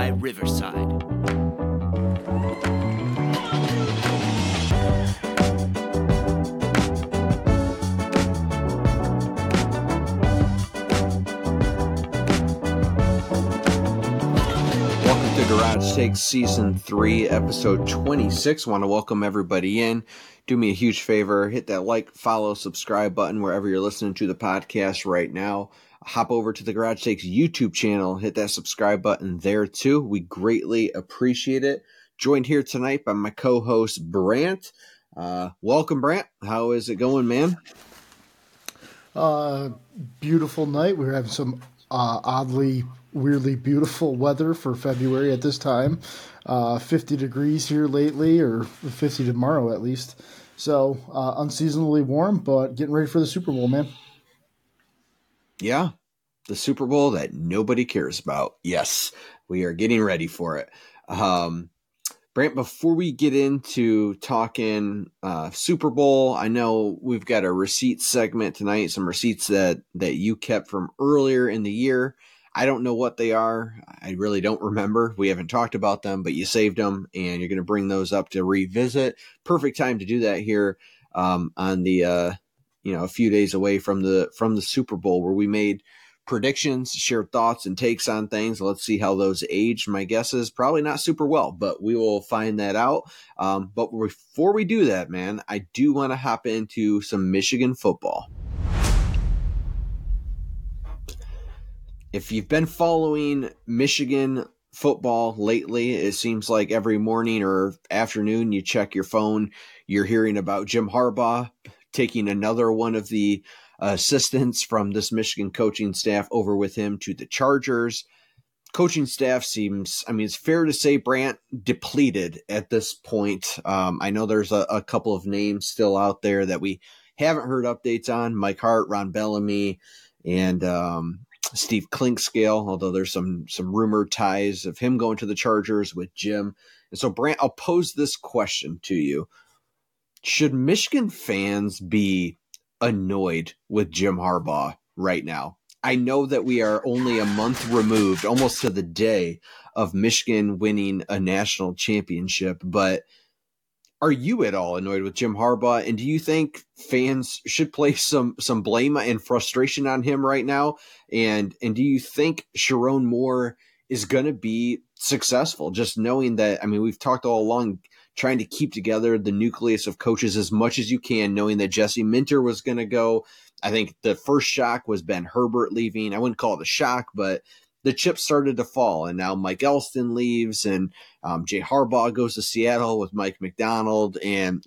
by Riverside. Garage Takes Season 3, Episode 26. Want to welcome everybody in. Do me a huge favor. Hit that like, follow, subscribe button wherever you're listening to the podcast right now. Hop over to the Garage Takes YouTube channel. Hit that subscribe button there, too. We greatly appreciate it. Joined here tonight by my co-host, Brant. Welcome, Brant. How is it going, man? Beautiful night. We're having some weirdly beautiful weather for February at this time. 50 degrees here lately, or 50 tomorrow at least. So unseasonably warm, but getting ready for the Super Bowl, man. Yeah, the Super Bowl that nobody cares about. Yes, we are getting ready for it. Brant, before we get into talking Super Bowl, I know we've got a receipt segment tonight, some receipts that you kept from earlier in the year. I don't know what they are. I really don't remember. We haven't talked about them, but you saved them, and you're going to bring those up to revisit. Perfect time to do that here on the a few days away from the Super Bowl, where we made predictions, shared thoughts and takes on things. Let's see how those age. My guess is probably not super well, but we will find that out. But before we do that, man, I do want to hop into some Michigan football. If you've been following Michigan football lately, it seems like every morning or afternoon you check your phone, you're hearing about Jim Harbaugh taking another one of the assistants from this Michigan coaching staff over with him to the Chargers. Coaching staff seems, it's fair to say, Brant, depleted at this point. I know there's a couple of names still out there that we haven't heard updates on. Mike Hart, Ron Bellamy, and Steve Klinkscale, although there's some rumored ties of him going to the Chargers with Jim. And so, Brant, I'll pose this question to you. Should Michigan fans be annoyed with Jim Harbaugh right now? I know that we are only a month removed, almost to the day, of Michigan winning a national championship, but are you at all annoyed with Jim Harbaugh? And do you think fans should place some blame and frustration on him right now? And do you think Sherrone Moore is going to be successful? Just knowing that, we've talked all along trying to keep together the nucleus of coaches as much as you can, knowing that Jesse Minter was going to go. I think the first shock was Ben Herbert leaving. I wouldn't call it a shock, but the chips started to fall, and now Mike Elston leaves, and Jay Harbaugh goes to Seattle with Mike McDonald, and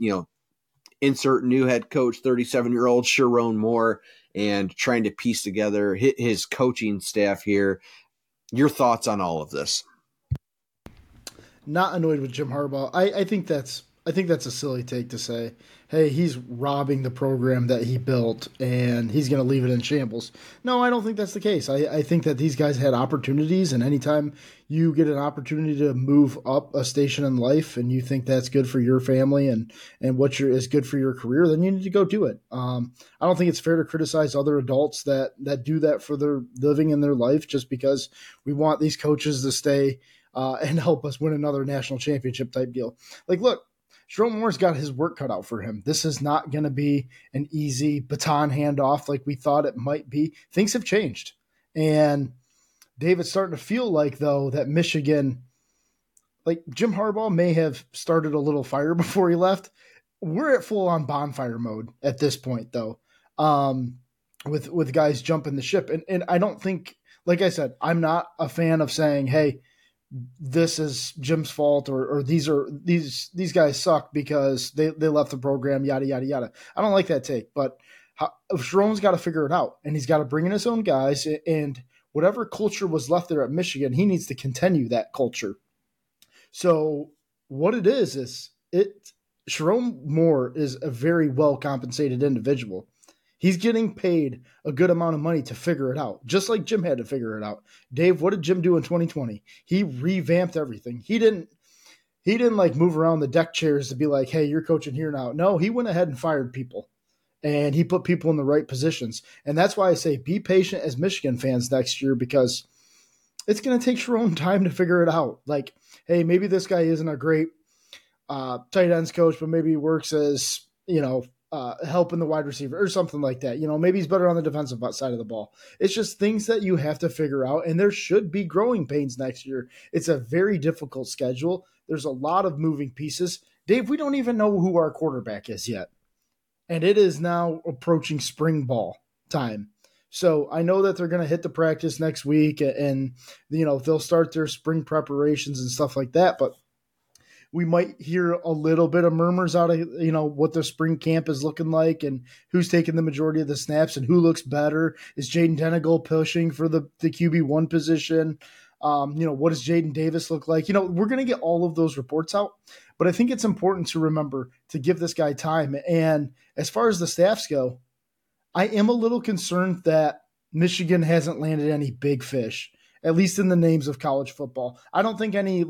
insert new head coach, 37-year-old Sherrone Moore, and trying to piece together his coaching staff here. Your thoughts on all of this? Not annoyed with Jim Harbaugh. I think that's a silly take to say, hey, he's robbing the program that he built and he's going to leave it in shambles. No, I don't think that's the case. I think that these guys had opportunities, and anytime you get an opportunity to move up a station in life and you think that's good for your family and what is good for your career, then you need to go do it. I don't think it's fair to criticize other adults that do that for their living in their life just because we want these coaches to stay and help us win another national championship type deal. Like, look, Sherrone Moore's got his work cut out for him. This is not going to be an easy baton handoff like we thought it might be. Things have changed. And Dave, it's starting to feel like, though, that Michigan, like Jim Harbaugh may have started a little fire before he left. We're at full-on bonfire mode at this point, though, with guys jumping the ship. And I don't think, like I said, I'm not a fan of saying, hey, this is Jim's fault, or these guys suck because they left the program, yada, yada, yada. I don't like that take, but Sherrone's got to figure it out, and he's got to bring in his own guys, and whatever culture was left there at Michigan, he needs to continue that culture. So what it is Sherrone Moore is a very well-compensated individual. He's getting paid a good amount of money to figure it out, just like Jim had to figure it out. Dave, what did Jim do in 2020? He revamped everything. He didn't like move around the deck chairs to be like, hey, you're coaching here now. No, he went ahead and fired people, and he put people in the right positions. And that's why I say be patient as Michigan fans next year, because it's going to take Sherrone time to figure it out. Like, hey, maybe this guy isn't a great tight ends coach, but maybe he works as, helping the wide receiver or something like that. You know, maybe he's better on the defensive side of the ball. It's just things that you have to figure out, and there should be growing pains next year. It's a very difficult schedule. There's a lot of moving pieces. Dave, we don't even know who our quarterback is yet, and it is now approaching spring ball time. So I know that they're going to hit the practice next week, and they'll start their spring preparations and stuff like that, but we might hear a little bit of murmurs out of, what the spring camp is looking like and who's taking the majority of the snaps and who looks better. Is Jaden Denegal pushing for the QB1 position? What does Jaden Davis look like? We're going to get all of those reports out, but I think it's important to remember to give this guy time. And as far as the staffs go, I am a little concerned that Michigan hasn't landed any big fish, at least in the names of college football. I don't think any,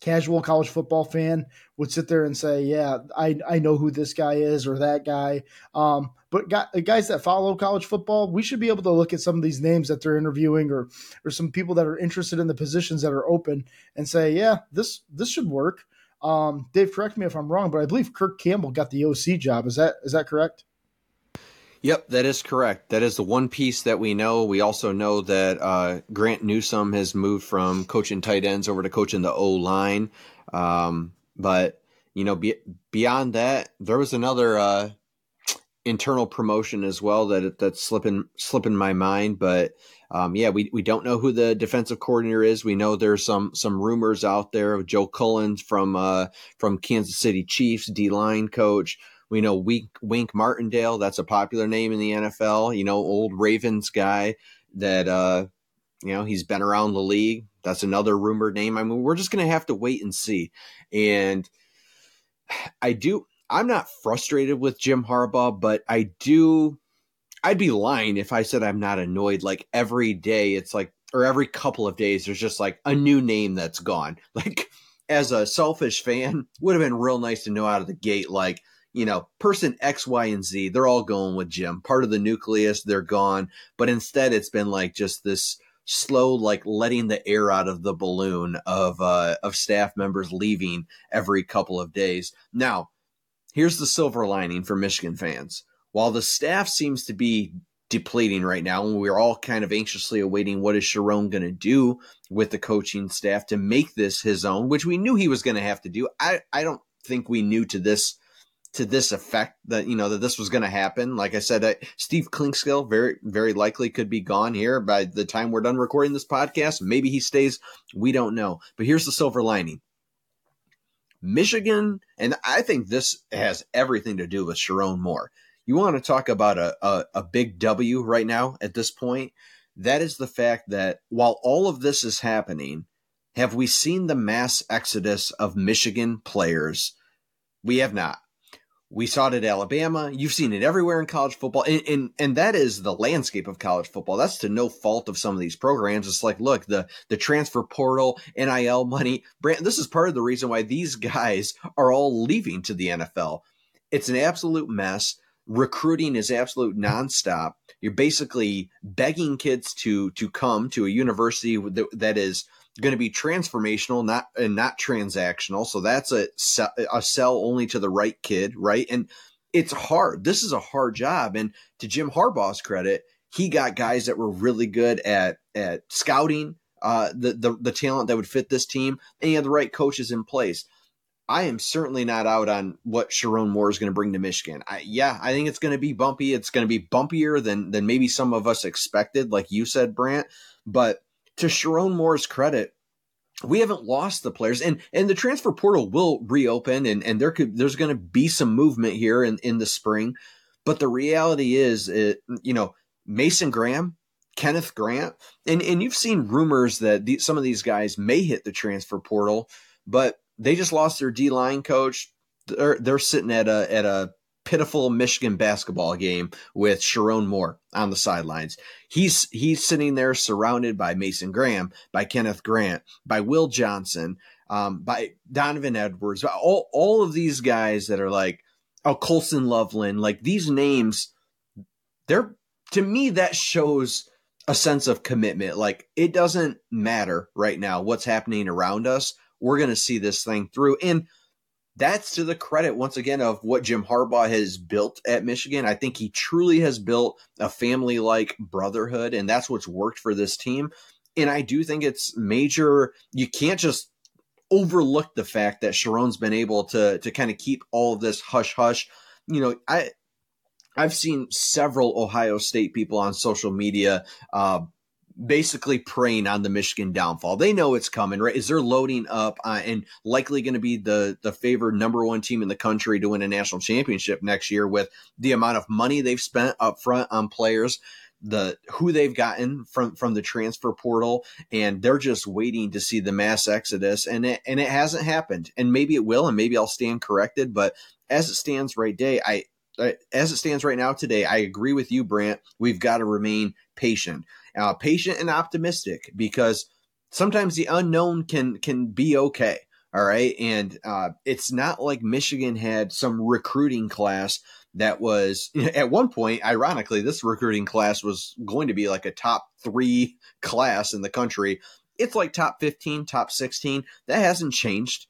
casual college football fan would sit there and say, yeah, I know who this guy is or that guy. But guys that follow college football, we should be able to look at some of these names that they're interviewing or some people that are interested in the positions that are open and say, yeah, this should work. Dave, correct me if I'm wrong, but I believe Kirk Campbell got the OC job. Is that correct? Yep, that is correct. That is the one piece that we know. We also know that Grant Newsome has moved from coaching tight ends over to coaching the O-line. Beyond that, there was another internal promotion as well that's slipping my mind. But, we don't know who the defensive coordinator is. We know there's some rumors out there of Joe Cullen from Kansas City Chiefs, D-line coach. We know Wink Martindale, that's a popular name in the NFL, old Ravens guy that, he's been around the league. That's another rumored name. I mean, we're just going to have to wait and see. And I'm not frustrated with Jim Harbaugh, but I'd be lying if I said I'm not annoyed. Like every day or every couple of days, there's just a new name that's gone. As a selfish fan, would have been real nice to know out of the gate, person X, Y, and Z, they're all going with Jim. Part of the nucleus, they're gone. But instead, it's been just this slow, letting the air out of the balloon of staff members leaving every couple of days. Now, here's the silver lining for Michigan fans. While the staff seems to be depleting right now, and we're all kind of anxiously awaiting what is Sherrone going to do with the coaching staff to make this his own, which we knew he was going to have to do. I don't think we knew to this effect that, that this was going to happen. Like I said, Steve Klinkscale very, very likely could be gone here by the time we're done recording this podcast. Maybe he stays. We don't know. But here's the silver lining. Michigan, and I think this has everything to do with Sherrone Moore. You want to talk about a big W right now at this point? That is the fact that while all of this is happening, have we seen the mass exodus of Michigan players? We have not. We saw it at Alabama. You've seen it everywhere in college football. And that is the landscape of college football. That's to no fault of some of these programs. It's look, the transfer portal, NIL money, Brant, this is part of the reason why these guys are all leaving to the NFL. It's an absolute mess. Recruiting is absolute nonstop. You're basically begging kids to come to a university that is going to be transformational, not transactional. So that's a sell only to the right kid, right? And it's hard. This is a hard job. And to Jim Harbaugh's credit, he got guys that were really good at scouting the talent that would fit this team, and he had the right coaches in place. I am certainly not out on what Sherrone Moore is going to bring to Michigan. I think it's going to be bumpy. It's going to be bumpier than maybe some of us expected, like you said, Brant, but to Sherrone Moore's credit, we haven't lost the players, and the transfer portal will reopen, and there's going to be some movement here in the spring. But the reality is, Mason Graham, Kenneth Grant, and you've seen rumors that some of these guys may hit the transfer portal, but they just lost their D-line coach. They're sitting at a pitiful Michigan basketball game with Sherrone Moore on the sidelines. He's sitting there surrounded by Mason Graham, by Kenneth Grant, by Will Johnson, by Donovan Edwards, all of these guys that are Colson Loveland, these names, to me, that shows a sense of commitment. Like, it doesn't matter right now what's happening around us. We're going to see this thing through. And that's to the credit, once again, of what Jim Harbaugh has built at Michigan. I think he truly has built a family-like brotherhood, and that's what's worked for this team. And I do think it's major. You can't just overlook the fact that Sherrone's been able to kind of keep all of this hush-hush. You know, I've seen several Ohio State people on social media basically preying on the Michigan downfall. They know it's coming, right? Is they're loading up and likely going to be the favored number one team in the country to win a national championship next year with the amount of money they've spent up front on players, who they've gotten from the transfer portal, and they're just waiting to see the mass exodus. And it hasn't happened, and maybe it will, and maybe I'll stand corrected. But as it stands right now today, I agree with you, Brant. We've got to remain patient and optimistic, because sometimes the unknown can be okay. All right. And it's not like Michigan had some recruiting class that was, at one point, ironically, this recruiting class was going to be like a top 3 class in the country. It's like top 15, top 16. That hasn't changed.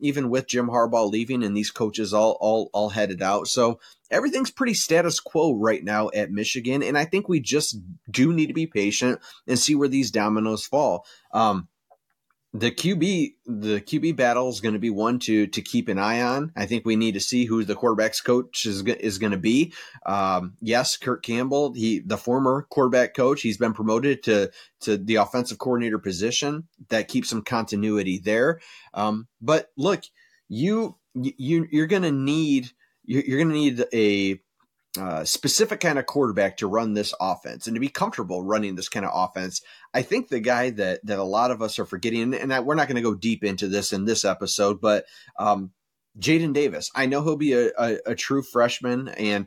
Even with Jim Harbaugh leaving and these coaches all headed out. So everything's pretty status quo right now at Michigan. And I think we just do need to be patient and see where these dominoes fall. The QB battle is going to be one to keep an eye on. I think we need to see who the quarterback's coach is going to be. Yes, Kirk Campbell, the former quarterback coach, he's been promoted to the offensive coordinator position. That keeps some continuity there. But look, you're going to need a specific kind of quarterback to run this offense and to be comfortable running this kind of offense. I think the guy that a lot of us are forgetting, and we're not going to go deep into this in this episode, but Jaden Davis, I know he'll be a true freshman, and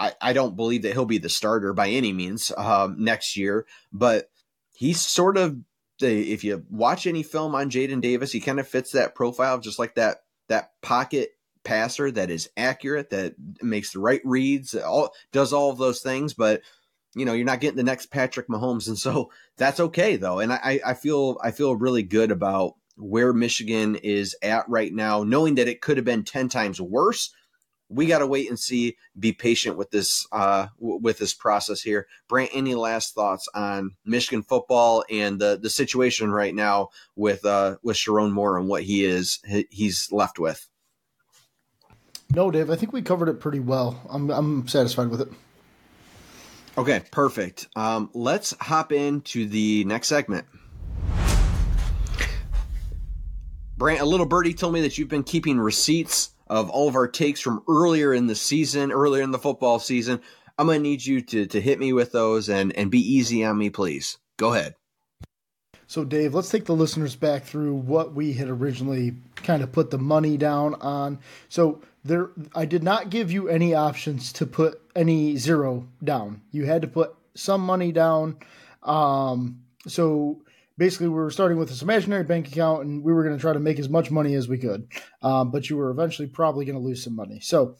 I don't believe that he'll be the starter by any means next year, but he's sort of, if you watch any film on Jaden Davis, he kind of fits that profile, just like that pocket passer that is accurate, that makes the right reads, does all of those things, but you know, you're not getting the next Patrick Mahomes, and so that's okay though. And I feel really good about where Michigan is at right now, knowing that it could have been 10 times worse. We got to wait and see, be patient with this with this process here. Brant, any last thoughts on Michigan football and the situation right now with Sherrone Moore and what he's left with? No, Dave, I think we covered it pretty well. I'm satisfied with it. Okay, perfect. Let's hop into the next segment. Brant, a little birdie told me that you've been keeping receipts of all of our takes from earlier in the football season. I'm going to need you to hit me with those and be easy on me, please. Go ahead. So, Dave, let's take the listeners back through what we had originally kind of put the money down on. So there, I did not give you any options to put any zero down. You had to put some money down. So basically, we were starting with this imaginary bank account, and we were going to try to make as much money as we could. But you were eventually probably going to lose some money. So,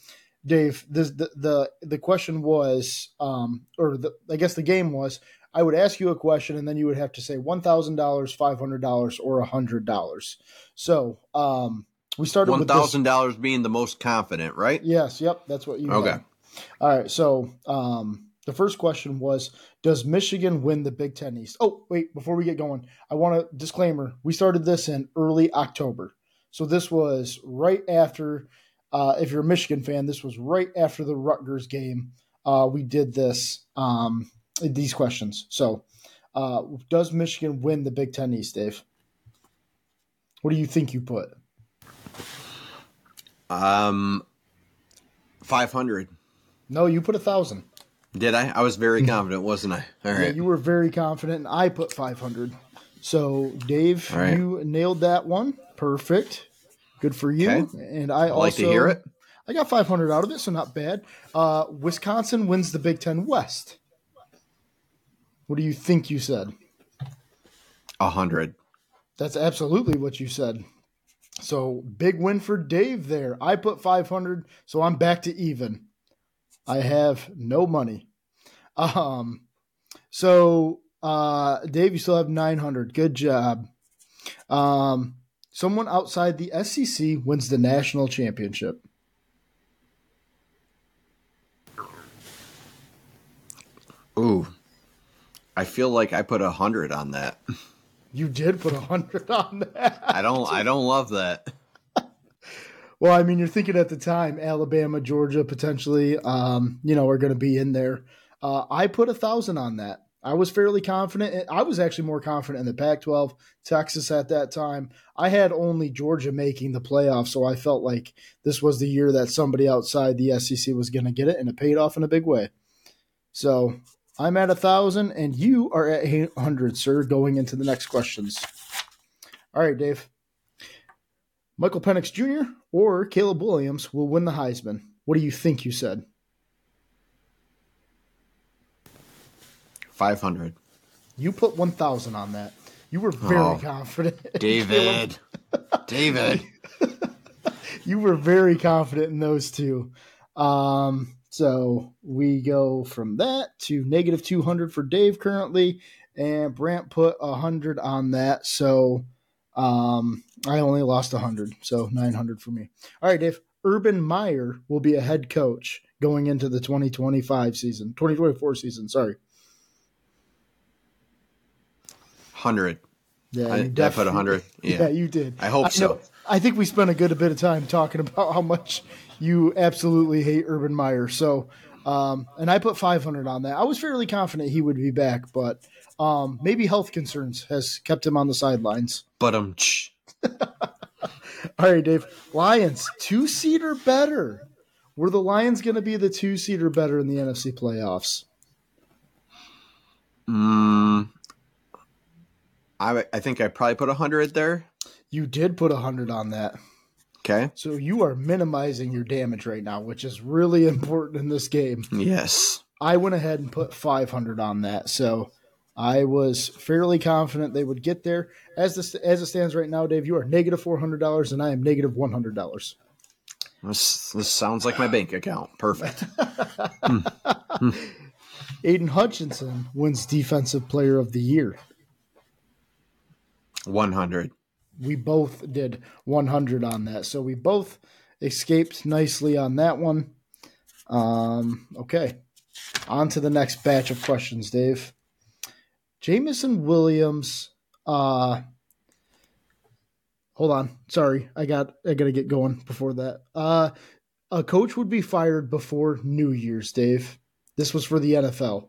Dave, the question was, I guess the game was, I would ask you a question, and then you would have to say $1,000, $500, or $100. So we started with $1,000 being the most confident, right? Yes, yep, that's what you got. Okay. All right, so the first question was, does Michigan win the Big Ten East? Oh, wait, before we get going, I want a disclaimer. We started this in early October. So this was right after, if you're a Michigan fan, this was right after the Rutgers game. We did this these questions. So, does Michigan win the Big Ten East, Dave? What do you think you put? 500. No, you put 1,000. Did I? I was very confident, wasn't I? All right. Yeah, you were very confident, and I put 500. So, Dave, right, you nailed that one. Perfect. Good for you. Okay. And I also like to hear it. I got 500 out of it, so not bad. Wisconsin wins the Big Ten West. What do you think you said? 100. That's absolutely what you said. So big win for Dave there. I put 500, so I'm back to even. I have no money. So, Dave, you still have 900. Good job. Someone outside the SEC wins the national championship. Ooh, I feel like I put 100 on that. You did put 100 on that. I don't love that. Well, I mean, you're thinking at the time, Alabama, Georgia, potentially, are going to be in there. I put 1,000 on that. I was fairly confident. I was actually more confident in the Pac-12, Texas at that time. I had only Georgia making the playoffs, so I felt like this was the year that somebody outside the SEC was going to get it, and it paid off in a big way. So I'm at 1,000, and you are at 800, sir, going into the next questions. All right, Dave. Michael Penix Jr. or Caleb Williams will win the Heisman. What do you think you said? 500. You put 1,000 on that. You were very confident. David. David. You were very confident in those two. So we go from that to negative 200 for Dave currently, and Brant put 100 on that. So I only lost 100, so 900 for me. All right, Dave. Urban Meyer will be a head coach going into the 2024 season. 100. Yeah, I put 100. Yeah, you did. I hope so. I think we spent a good bit of time talking about how much you absolutely hate Urban Meyer. So, and I put 500 on that. I was fairly confident he would be back, but maybe health concerns has kept him on the sidelines. But All right, Dave. Lions, 2-seed or better. Were the Lions going to be the 2-seed or better in the NFC playoffs? I think I probably put 100 there. You did put 100 on that. Okay. So you are minimizing your damage right now, which is really important in this game. Yes. I went ahead and put 500 on that. So I was fairly confident they would get there. As it stands right now, Dave, you are negative $400 and I am negative $100. This sounds like my bank account. Perfect. Aiden Hutchinson wins Defensive Player of the Year. 100. We both did 100 on that. So we both escaped nicely on that one. Okay. On to the next batch of questions, Dave. Jameson Williams. Hold on. Sorry. I got to get going before that. A coach would be fired before New Year's, Dave. This was for the NFL.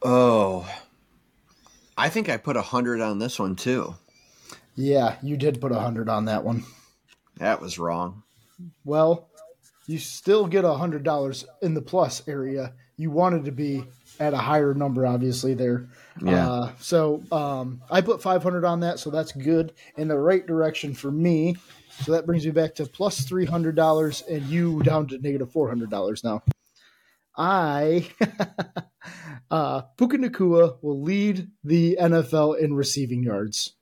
Oh, I think I put 100 on this one, too. Yeah, you did put 100 on that one. That was wrong. Well, you still get $100 in the plus area. You wanted to be at a higher number, obviously, there. Yeah. So I put 500 on that, so that's good in the right direction for me. So that brings me back to plus $300, and you down to negative $400 now. Puka Nacua will lead the NFL in receiving yards.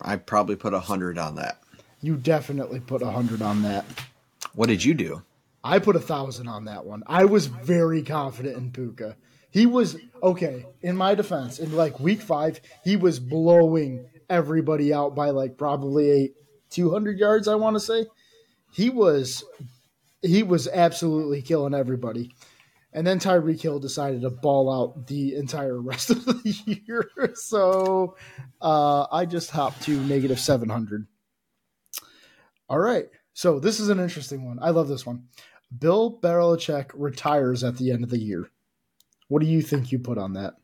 I probably put 100 on that. You definitely put 100 on that. What did you do? I put 1,000 on that one. I was very confident in Puka. He was, okay, in my defense, in like week 5, he was blowing everybody out by like probably 200 yards, I want to say. He was absolutely killing everybody. And then Tyreek Hill decided to ball out the entire rest of the year. So I just hopped to negative 700. All right. So this is an interesting one. I love this one. Bill Belichick retires at the end of the year. What do you think you put on that?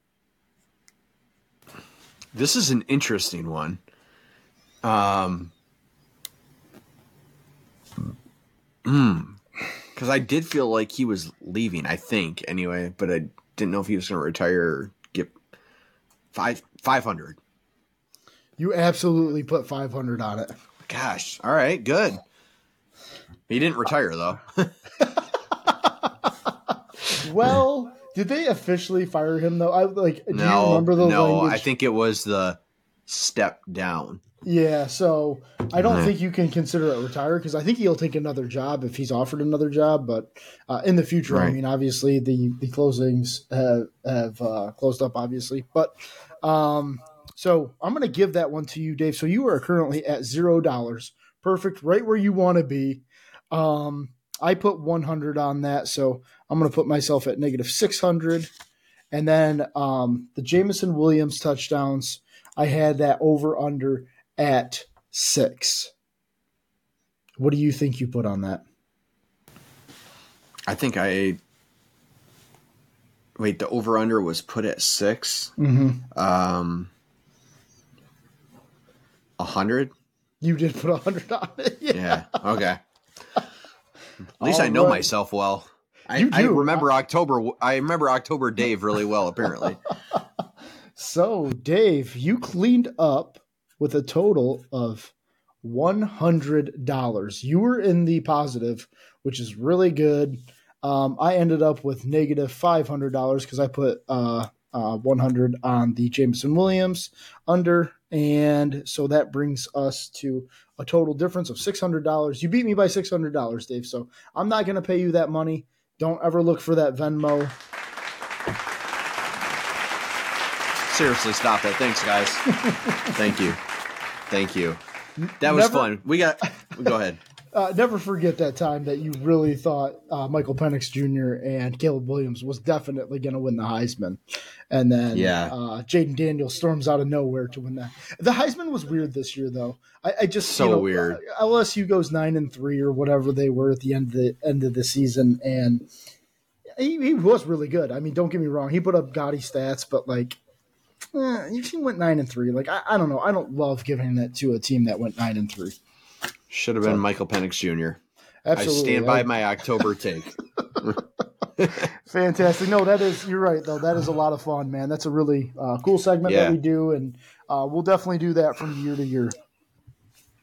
This is an interesting one. Because I did feel like he was leaving, I think, anyway. But I didn't know if he was going to retire or get 500. You absolutely put 500 on it. Gosh. All right. Good. He didn't retire, though. Well, did they officially fire him, though? Do you remember the language? No, I think it was the step down. Yeah, so I don't think you can consider it retire because I think he'll take another job if he's offered another job. But in the future, I mean, obviously the closings have closed up, obviously. But so I'm going to give that one to you, Dave. So you are currently at $0. Perfect, right where you want to be. I put 100 on that, so I'm going to put myself at negative 600. And then the Jameson Williams touchdowns, I had that over-under at 6. What do you think you put on that? I think the over-under was put at 6. Mm-hmm. 100? You did put 100 on it. Yeah. Okay. At least I know myself well. I remember October. I remember October Dave really well, apparently. So, Dave, you cleaned up with a total of $100. You were in the positive, which is really good. I ended up with negative $500 because I put 100 on the Jameson Williams under. And so that brings us to a total difference of $600. You beat me by $600, Dave, so I'm not going to pay you that money. Don't ever look for that Venmo. Seriously, stop it. Thanks, guys. Thank you. That was fun. Go ahead. Never forget that time that you really thought Michael Penix Jr. and Caleb Williams was definitely going to win the Heisman. And then Jaden Denegal storms out of nowhere to win that. The Heisman was weird this year, though. I just weird. LSU goes 9-3 or whatever they were at the end of the season, and he was really good. I mean, don't get me wrong; he put up gaudy stats, but he went 9-3. Like I don't know. I don't love giving that to a team that went 9-3. Should have been Michael Penix Jr. Absolutely. I stand by my October take. Fantastic. No, you're right, though. That is a lot of fun, man. That's a really cool segment that we do, and we'll definitely do that from year to year.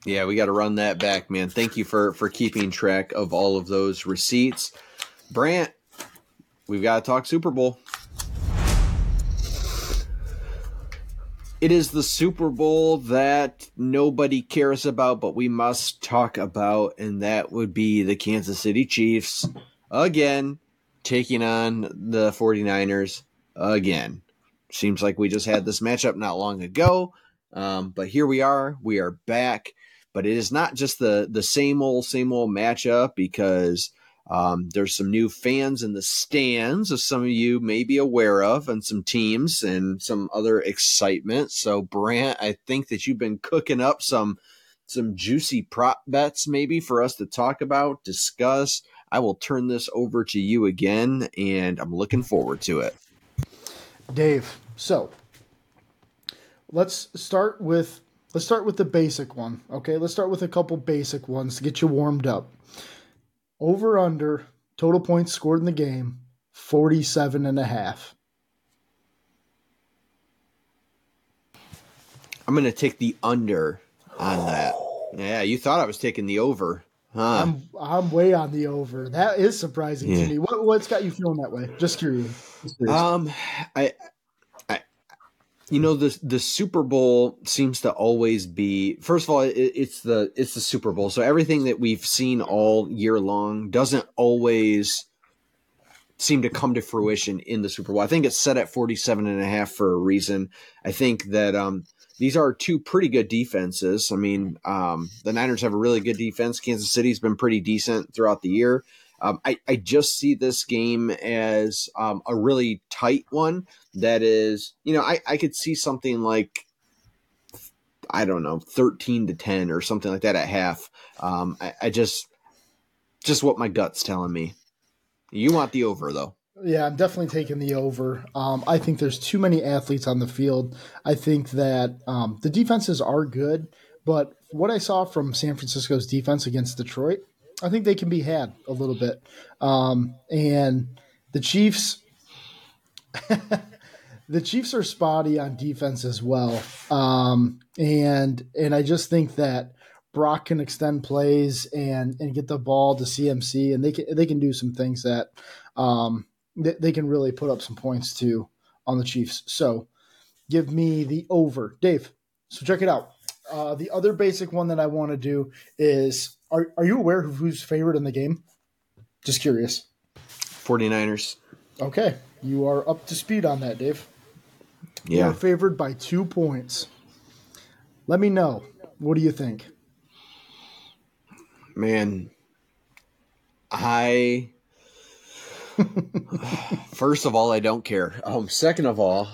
Yeah, we got to run that back, man. Thank you for keeping track of all of those receipts. Brant, we've got to talk Super Bowl. It is the Super Bowl that nobody cares about, but we must talk about, and that would be the Kansas City Chiefs again taking on the 49ers again. Seems like we just had this matchup not long ago, but here we are. We are back, but it is not just the same old matchup because there's some new fans in the stands, as some of you may be aware of, and some teams and some other excitement. So, Brant, I think that you've been cooking up some juicy prop bets maybe for us to talk about, discuss. I will turn this over to you again, and I'm looking forward to it. Dave, so let's start with the basic one, okay? Let's start with a couple basic ones to get you warmed up. Over under total points scored in the game, 47.5. I'm going to take the under on that. Yeah, you thought I was taking the over, huh? I'm way on the over. That is surprising to me. What's got you feeling that way? Just curious. The Super Bowl seems to always be, first of all, it's the Super Bowl. So everything that we've seen all year long doesn't always seem to come to fruition in the Super Bowl. I think it's set at 47.5 for a reason. I think that these are two pretty good defenses. I mean, the Niners have a really good defense. Kansas City's been pretty decent throughout the year. I just see this game as a really tight one that is, I could see something like, 13-10 or something like that at half. I just what my gut's telling me. You want the over, though. Yeah, I'm definitely taking the over. I think there's too many athletes on the field. I think that the defenses are good, but what I saw from San Francisco's defense against Detroit, I think they can be had a little bit. And the Chiefs, are spotty on defense as well. And I just think that Brock can extend plays and get the ball to CMC, and they can do some things that they can really put up some points to on the Chiefs. So give me the over. Dave, so check it out. The other basic one that I want to do is, are you aware of who's favored in the game? Just curious. 49ers. Okay. You are up to speed on that, Dave. Yeah. You're favored by 2 points. Let me know. What do you think? Man, first of all, I don't care. Second of all,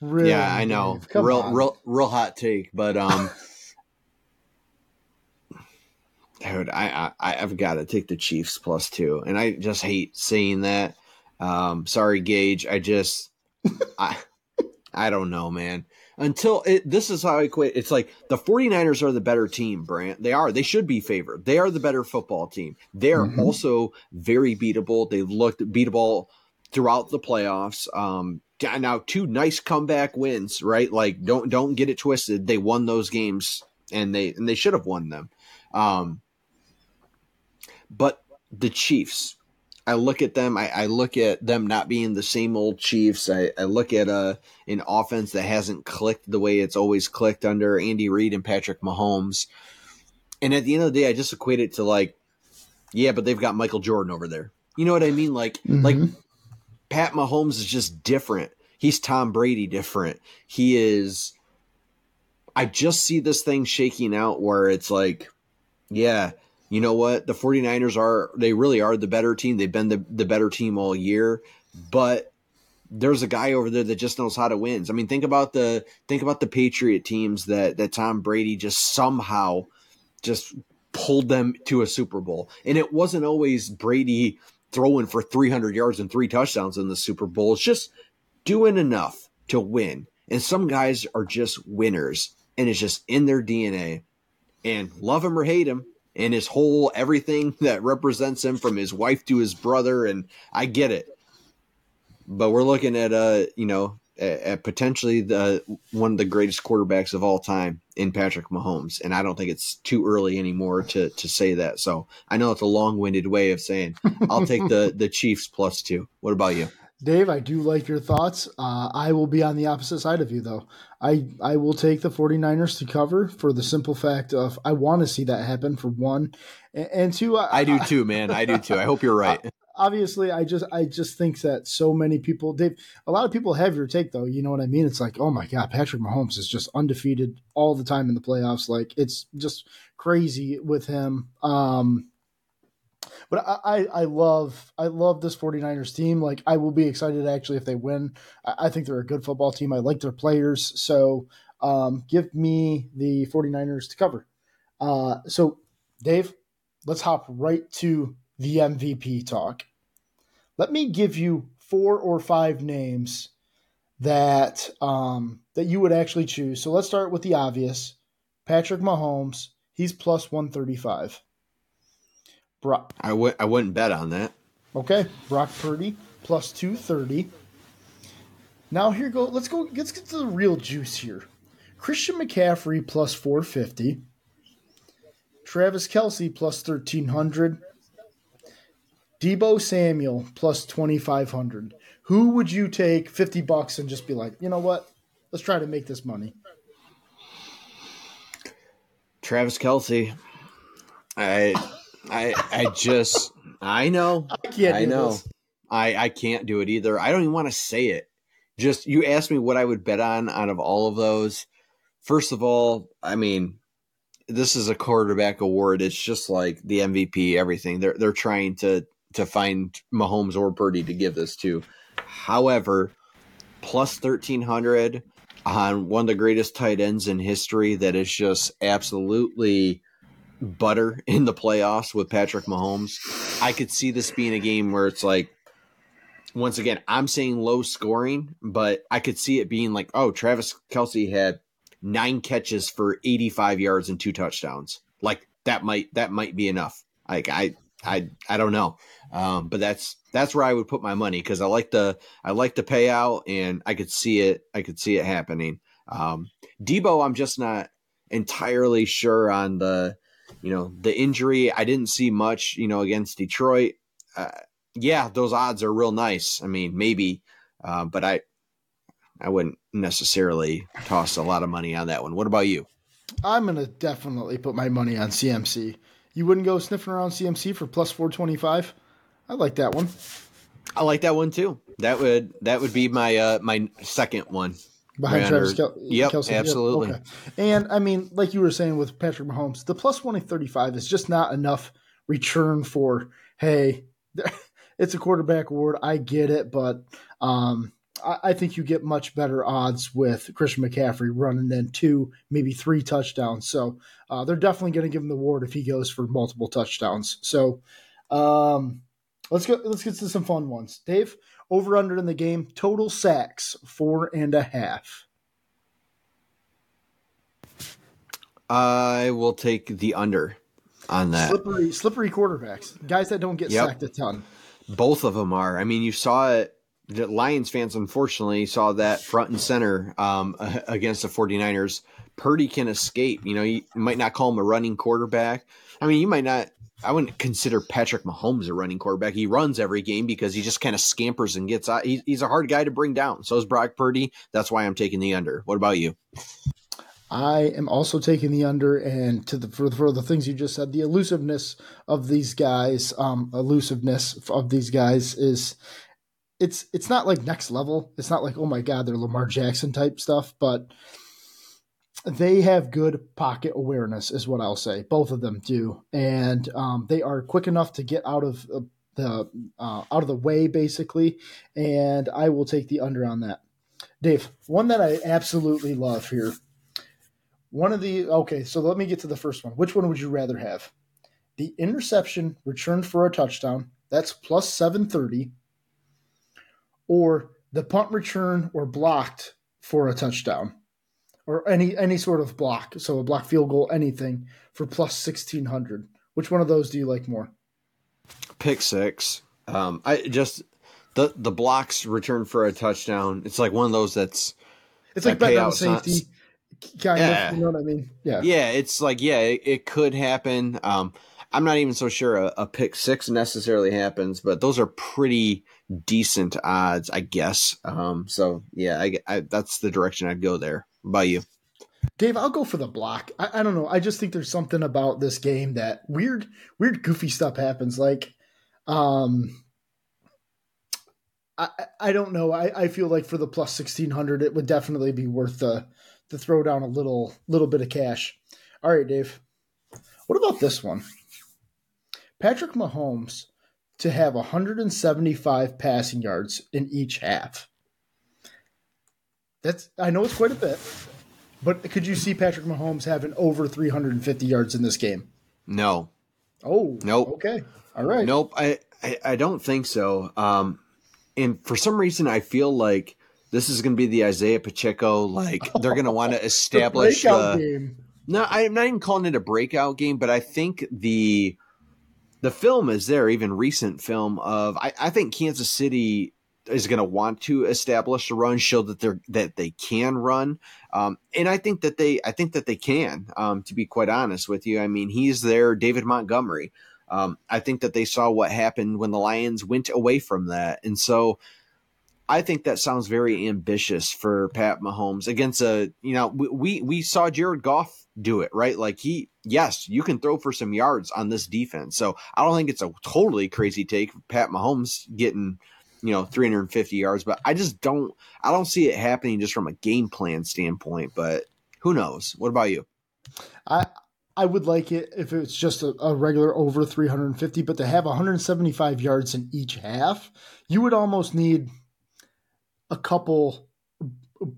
really? Yeah, I know. Real hot take, but dude, I've got to take the Chiefs plus 2, and I just hate seeing that. Sorry, Gage. I just I don't know, man. This is how I quit. It's like the 49ers are the better team, Brant. They are. They should be favored. They are the better football team. They are also very beatable. They've looked beatable throughout the playoffs. Now, two nice comeback wins, right? Like, don't get it twisted. They won those games, and they should have won them. But the Chiefs, I look at them. I look at them not being the same old Chiefs. I look at an offense that hasn't clicked the way it's always clicked under Andy Reid and Patrick Mahomes. And at the end of the day, I just equate it to like, yeah, but they've got Michael Jordan over there. You know what I mean? Like, like Pat Mahomes is just different. He's Tom Brady different. He is. I just see this thing shaking out where it's like, yeah. You know what? The 49ers they really are the better team. They've been the better team all year, but there's a guy over there that just knows how to win. I mean, think about the Patriot teams that Tom Brady just somehow just pulled them to a Super Bowl. And it wasn't always Brady throwing for 300 yards and 3 touchdowns in the Super Bowl. It's just doing enough to win. And some guys are just winners, and it's just in their DNA. And love him or hate him, and his whole everything that represents him, from his wife to his brother, and I get it. But we're looking at at potentially one of the greatest quarterbacks of all time in Patrick Mahomes, and I don't think it's too early anymore to say that. So I know it's a long-winded way of saying I'll take the Chiefs plus 2. What about you? Dave, I do like your thoughts. I will be on the opposite side of you, though. I will take the 49ers to cover for the simple fact of I want to see that happen, for one. And two, I do too, man. I do too. I hope you're right. Obviously, I just think that so many people, Dave, a lot of people have your take, though. You know what I mean? It's like, oh, my God, Patrick Mahomes is just undefeated all the time in the playoffs. Like, it's just crazy with him. But I love this 49ers team. Like, I will be excited, actually, if they win. I think they're a good football team. I like their players. So give me the 49ers to cover. So, Dave, let's hop right to the MVP talk. Let me give you 4 or 5 names that you would actually choose. So let's start with the obvious. Patrick Mahomes, he's plus 135. I wouldn't bet on that. Okay, Brock Purdy plus 230. Now here go. Let's get to the real juice here. Christian McCaffrey plus 450. Travis Kelce plus 1300. Debo Samuel plus 2500. Who would you take $50 and just be like, you know what? Let's try to make this money. Travis Kelce. I can't do it either. I don't even want to say it. Just, you asked me what I would bet on out of all of those. First of all, I mean, this is a quarterback award. It's just like the MVP, everything. They're trying to find Mahomes or Purdy to give this to. However, plus 1,300 on one of the greatest tight ends in history that is just absolutely butter in the playoffs with Patrick Mahomes. I could see this being a game where it's like, once again, I'm saying low scoring, but I could see it being like, oh, Travis Kelce had 9 catches for 85 yards and 2 touchdowns. Like, that might be enough. Like, I don't know. But that's where I would put my money, because I like the payout, and I could see it happening. Debo, I'm just not entirely sure on the injury. I didn't see much, against Detroit. Yeah, those odds are real nice. I mean, maybe, but I wouldn't necessarily toss a lot of money on that one. What about you? I'm going to definitely put my money on CMC. You wouldn't go sniffing around CMC for plus 425? I like that one. I like that one too. That would be my my second one. Behind Travis Kelce. Yep, absolutely. Yep. Okay. And, I mean, like you were saying with Patrick Mahomes, the plus 135 is just not enough return for, hey, it's a quarterback award. I get it, but I think you get much better odds with Christian McCaffrey running in 2, maybe 3 touchdowns. So they're definitely going to give him the award if he goes for multiple touchdowns. So let's get to some fun ones. Dave, over-under in the game, total sacks, 4.5. I will take the under on that. Slippery quarterbacks, guys that don't get sacked a ton. Both of them are. I mean, you saw it. The Lions fans, unfortunately, saw that front and center against the 49ers. Purdy can escape. You know, you might not call him a running quarterback. I mean, you might not. I wouldn't consider Patrick Mahomes a running quarterback. He runs every game because he just kind of scampers and gets out. He's a hard guy to bring down. So is Brock Purdy. That's why I'm taking the under. What about you? I am also taking the under, and for the things you just said, the elusiveness of these guys, is it's not like next level. It's not like, oh my God, they're Lamar Jackson type stuff, but they have good pocket awareness is what I'll say. Both of them do. And they are quick enough to get out of the way, basically. And I will take the under on that. Dave, one that I absolutely love here. So let me get to the first one. Which one would you rather have? The interception returned for a touchdown. That's plus 730. Or the punt return or blocked for a touchdown. Or any sort of block, so a block field goal, anything, for plus 1,600. Which one of those do you like more? Pick six. The blocks returned for a touchdown. It's like one of those that's – it's like betting on safety kind of, you know what I mean? Yeah, it's like, it could happen. I'm not even so sure a pick six necessarily happens, but those are pretty decent odds, I guess. So that's the direction I'd go there. What about you? Dave, I'll go for the block. I don't know. I just think there's something about this game that weird, goofy stuff happens. Like, I don't know. I feel like for the plus 1,600, it would definitely be worth the throw down a little bit of cash. All right, Dave. What about this one? Patrick Mahomes to have 175 passing yards in each half. I know it's quite a bit, but could you see Patrick Mahomes having over 350 yards in this game? No. Oh, nope. Okay. All right. Nope. I don't think so. And for some reason, I feel like this is going to be the Isaiah Pacheco, like they're going to want to establish the game. No, I'm not even calling it a breakout game, but I think the film is there, even recent film of I think Kansas City is going to want to establish a run, show that they can run, and I think that they can. To be quite honest with you, I mean he's there, David Montgomery. I think that they saw what happened when the Lions went away from that, and so I think that sounds very ambitious for Pat Mahomes against we saw Jared Goff do it, right? Like you can throw for some yards on this defense. So I don't think it's a totally crazy take of Pat Mahomes getting, 350 yards, but I don't see it happening just from a game plan standpoint, but who knows? What about you? I would like it if it's just a regular over 350, but to have 175 yards in each half, you would almost need a couple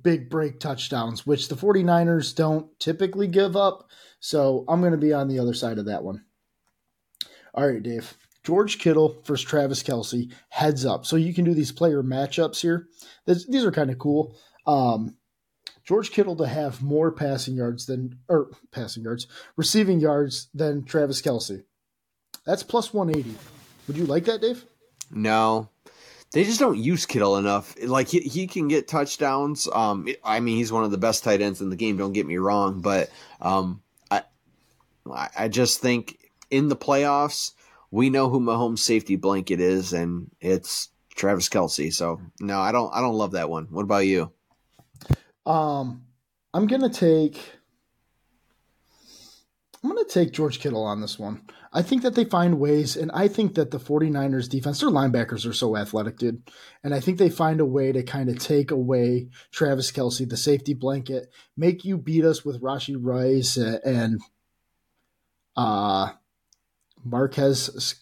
big break touchdowns, which the 49ers don't typically give up. So I'm going to be on the other side of that one. All right, Dave. George Kittle versus Travis Kelce, heads up. So you can do these player matchups here. These are kind of cool. George Kittle to have more receiving yards than Travis Kelce. That's plus 180. Would you like that, Dave? No. They just don't use Kittle enough. Like he can get touchdowns. I mean, he's one of the best tight ends in the game. Don't get me wrong, but I just think in the playoffs we know who Mahomes' safety blanket is, and it's Travis Kelce. So no, I don't love that one. What about you? I'm gonna take I'm going to take George Kittle on this one. I think that they find ways, and I think that the 49ers defense, their linebackers are so athletic, dude. And I think they find a way to kind of take away Travis Kelce, the safety blanket, make you beat us with Rashee Rice and Marquez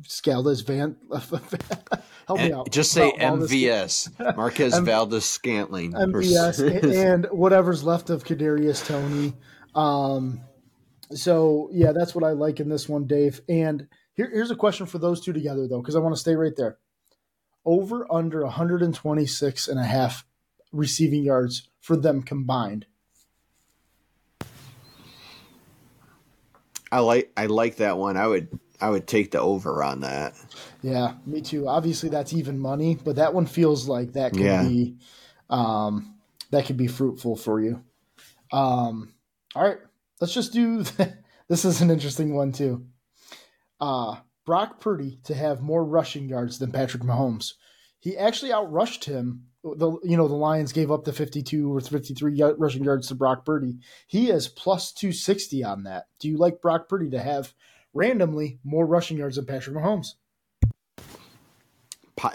Valdez-Scantling. Help me out. Just say MVS, Marquez Valdez-Scantling. MVS and whatever's left of Kadarius Toney. So, yeah, that's what I like in this one, Dave. And here's a question for those two together, though, because I want to stay right there. Over under 126.5 receiving yards for them combined. I like that one. I would take the over on that. Yeah, me too. Obviously, that's even money, but that one feels like that could be that could be fruitful for you. All right. Let's just do – this is an interesting one too. Brock Purdy to have more rushing yards than Patrick Mahomes. He actually outrushed him. The Lions gave up the 52 or 53 rushing yards to Brock Purdy. He is plus 260 on that. Do you like Brock Purdy to have randomly more rushing yards than Patrick Mahomes?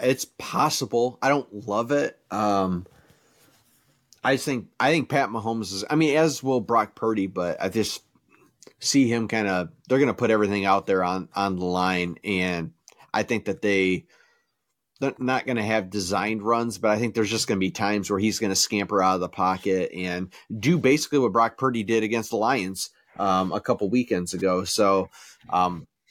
It's possible. I don't love it. I think Pat Mahomes is, I mean, as will Brock Purdy, but I just see him kind of, they're going to put everything out there on the line. And I think that they're not going to have designed runs, but I think there's just going to be times where he's going to scamper out of the pocket and do basically what Brock Purdy did against the Lions a couple weekends ago. So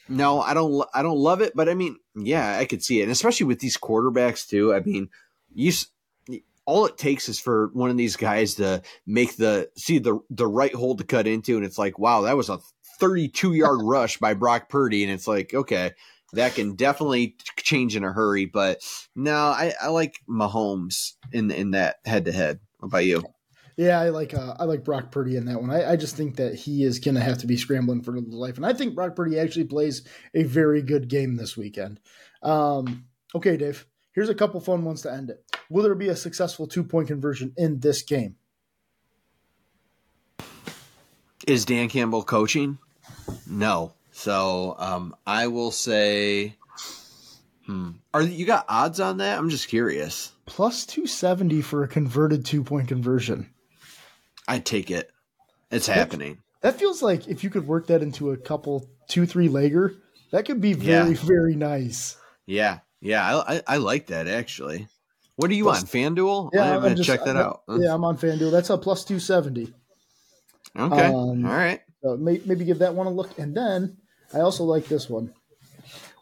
no, I don't love it, but I mean, yeah, I could see it. And especially with these quarterbacks too. I mean, all it takes is for one of these guys to make the right hold to cut into, and it's like, wow, that was a 32-yard rush by Brock Purdy, and it's like, okay, that can definitely change in a hurry. But no, I like Mahomes in that head-to-head. What about you? Yeah, I like Brock Purdy in that one. I just think that he is going to have to be scrambling for life, and I think Brock Purdy actually plays a very good game this weekend. Okay, Dave. Here's a couple fun ones to end it. Will there be a successful two-point conversion in this game? Is Dan Campbell coaching? No. So I will say you got odds on that? I'm just curious. Plus 270 for a converted two-point conversion. I'd take it. It's happening. That feels like if you could work that into a couple 2-3-legger, that could be very, very nice. Yeah. Yeah, I like that, actually. What are you on, FanDuel? Yeah, I haven't checked that out. Yeah, I'm on FanDuel. That's a plus 270. Okay, all right. So maybe give that one a look. And then I also like this one.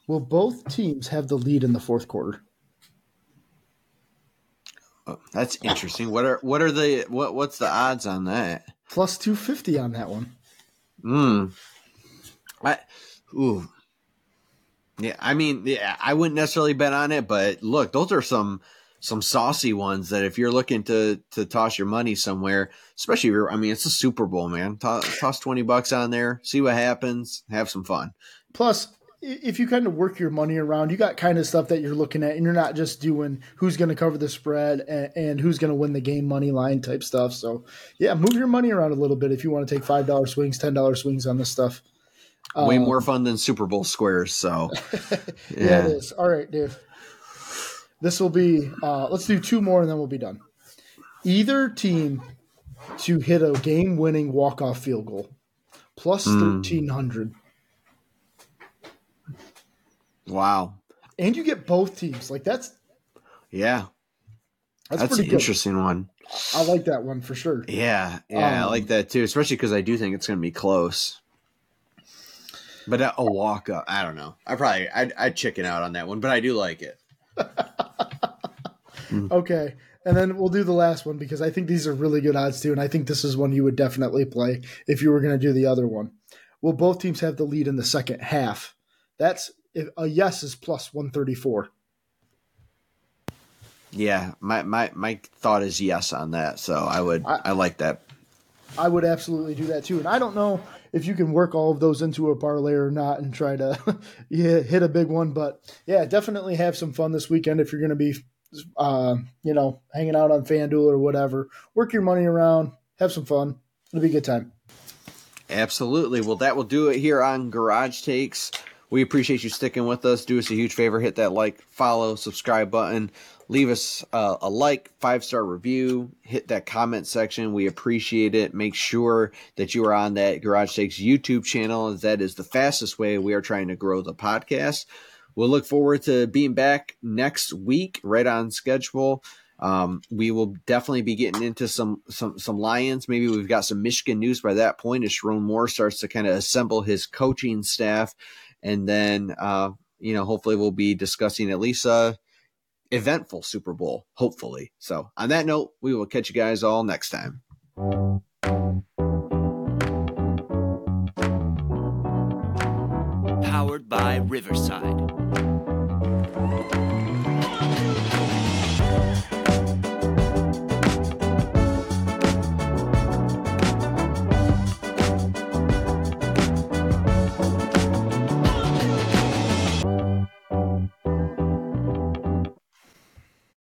Will both teams have the lead in the fourth quarter? Oh, that's interesting. What's the odds on that? Plus 250 on that one. Ooh. Yeah, I mean, I wouldn't necessarily bet on it, but look, those are some saucy ones that if you're looking to toss your money somewhere, especially if you're, I mean, it's a Super Bowl, man. Toss $20 on there, see what happens, have some fun. Plus, if you kind of work your money around, you got kind of stuff that you're looking at, and you're not just doing who's going to cover the spread and who's going to win the game money line type stuff. So, yeah, move your money around a little bit if you want to take $5 swings, $10 swings on this stuff. Way more fun than Super Bowl squares, so. Yeah, it is. All right, Dave. This will be let's do two more and then we'll be done. Either team to hit a game-winning walk-off field goal, plus 1,300. Wow. And you get both teams. Like, that's – yeah. That's an interesting one. I like that one for sure. Yeah, I like that too, especially because I do think it's going to be close. But a walk-up, I don't know. I'd chicken out on that one, but I do like it. Okay. And then we'll do the last one because I think these are really good odds too, and I think this is one you would definitely play if you were going to do the other one. Will both teams have the lead in the second half? That's a yes is plus 134. Yeah, my thought is yes on that, so I like that. I would absolutely do that too, and I don't know if you can work all of those into a parlay or not and try to hit a big one. But, yeah, definitely have some fun this weekend if you're going to be, hanging out on FanDuel or whatever. Work your money around. Have some fun. It'll be a good time. Absolutely. Well, that will do it here on Garage Takes. We appreciate you sticking with us. Do us a huge favor. Hit that like, follow, subscribe button. Leave us a like, 5-star review. Hit that comment section. We appreciate it. Make sure that you are on that Garage Takes YouTube channel. That is the fastest way we are trying to grow the podcast. We'll look forward to being back next week, right on schedule. We will definitely be getting into some Lions. Maybe we've got some Michigan news by that point as Sherrone Moore starts to kind of assemble his coaching staff. And then, hopefully we'll be discussing at least a eventful Super Bowl, hopefully. So on that note, we will catch you guys all next time. Powered by Riverside.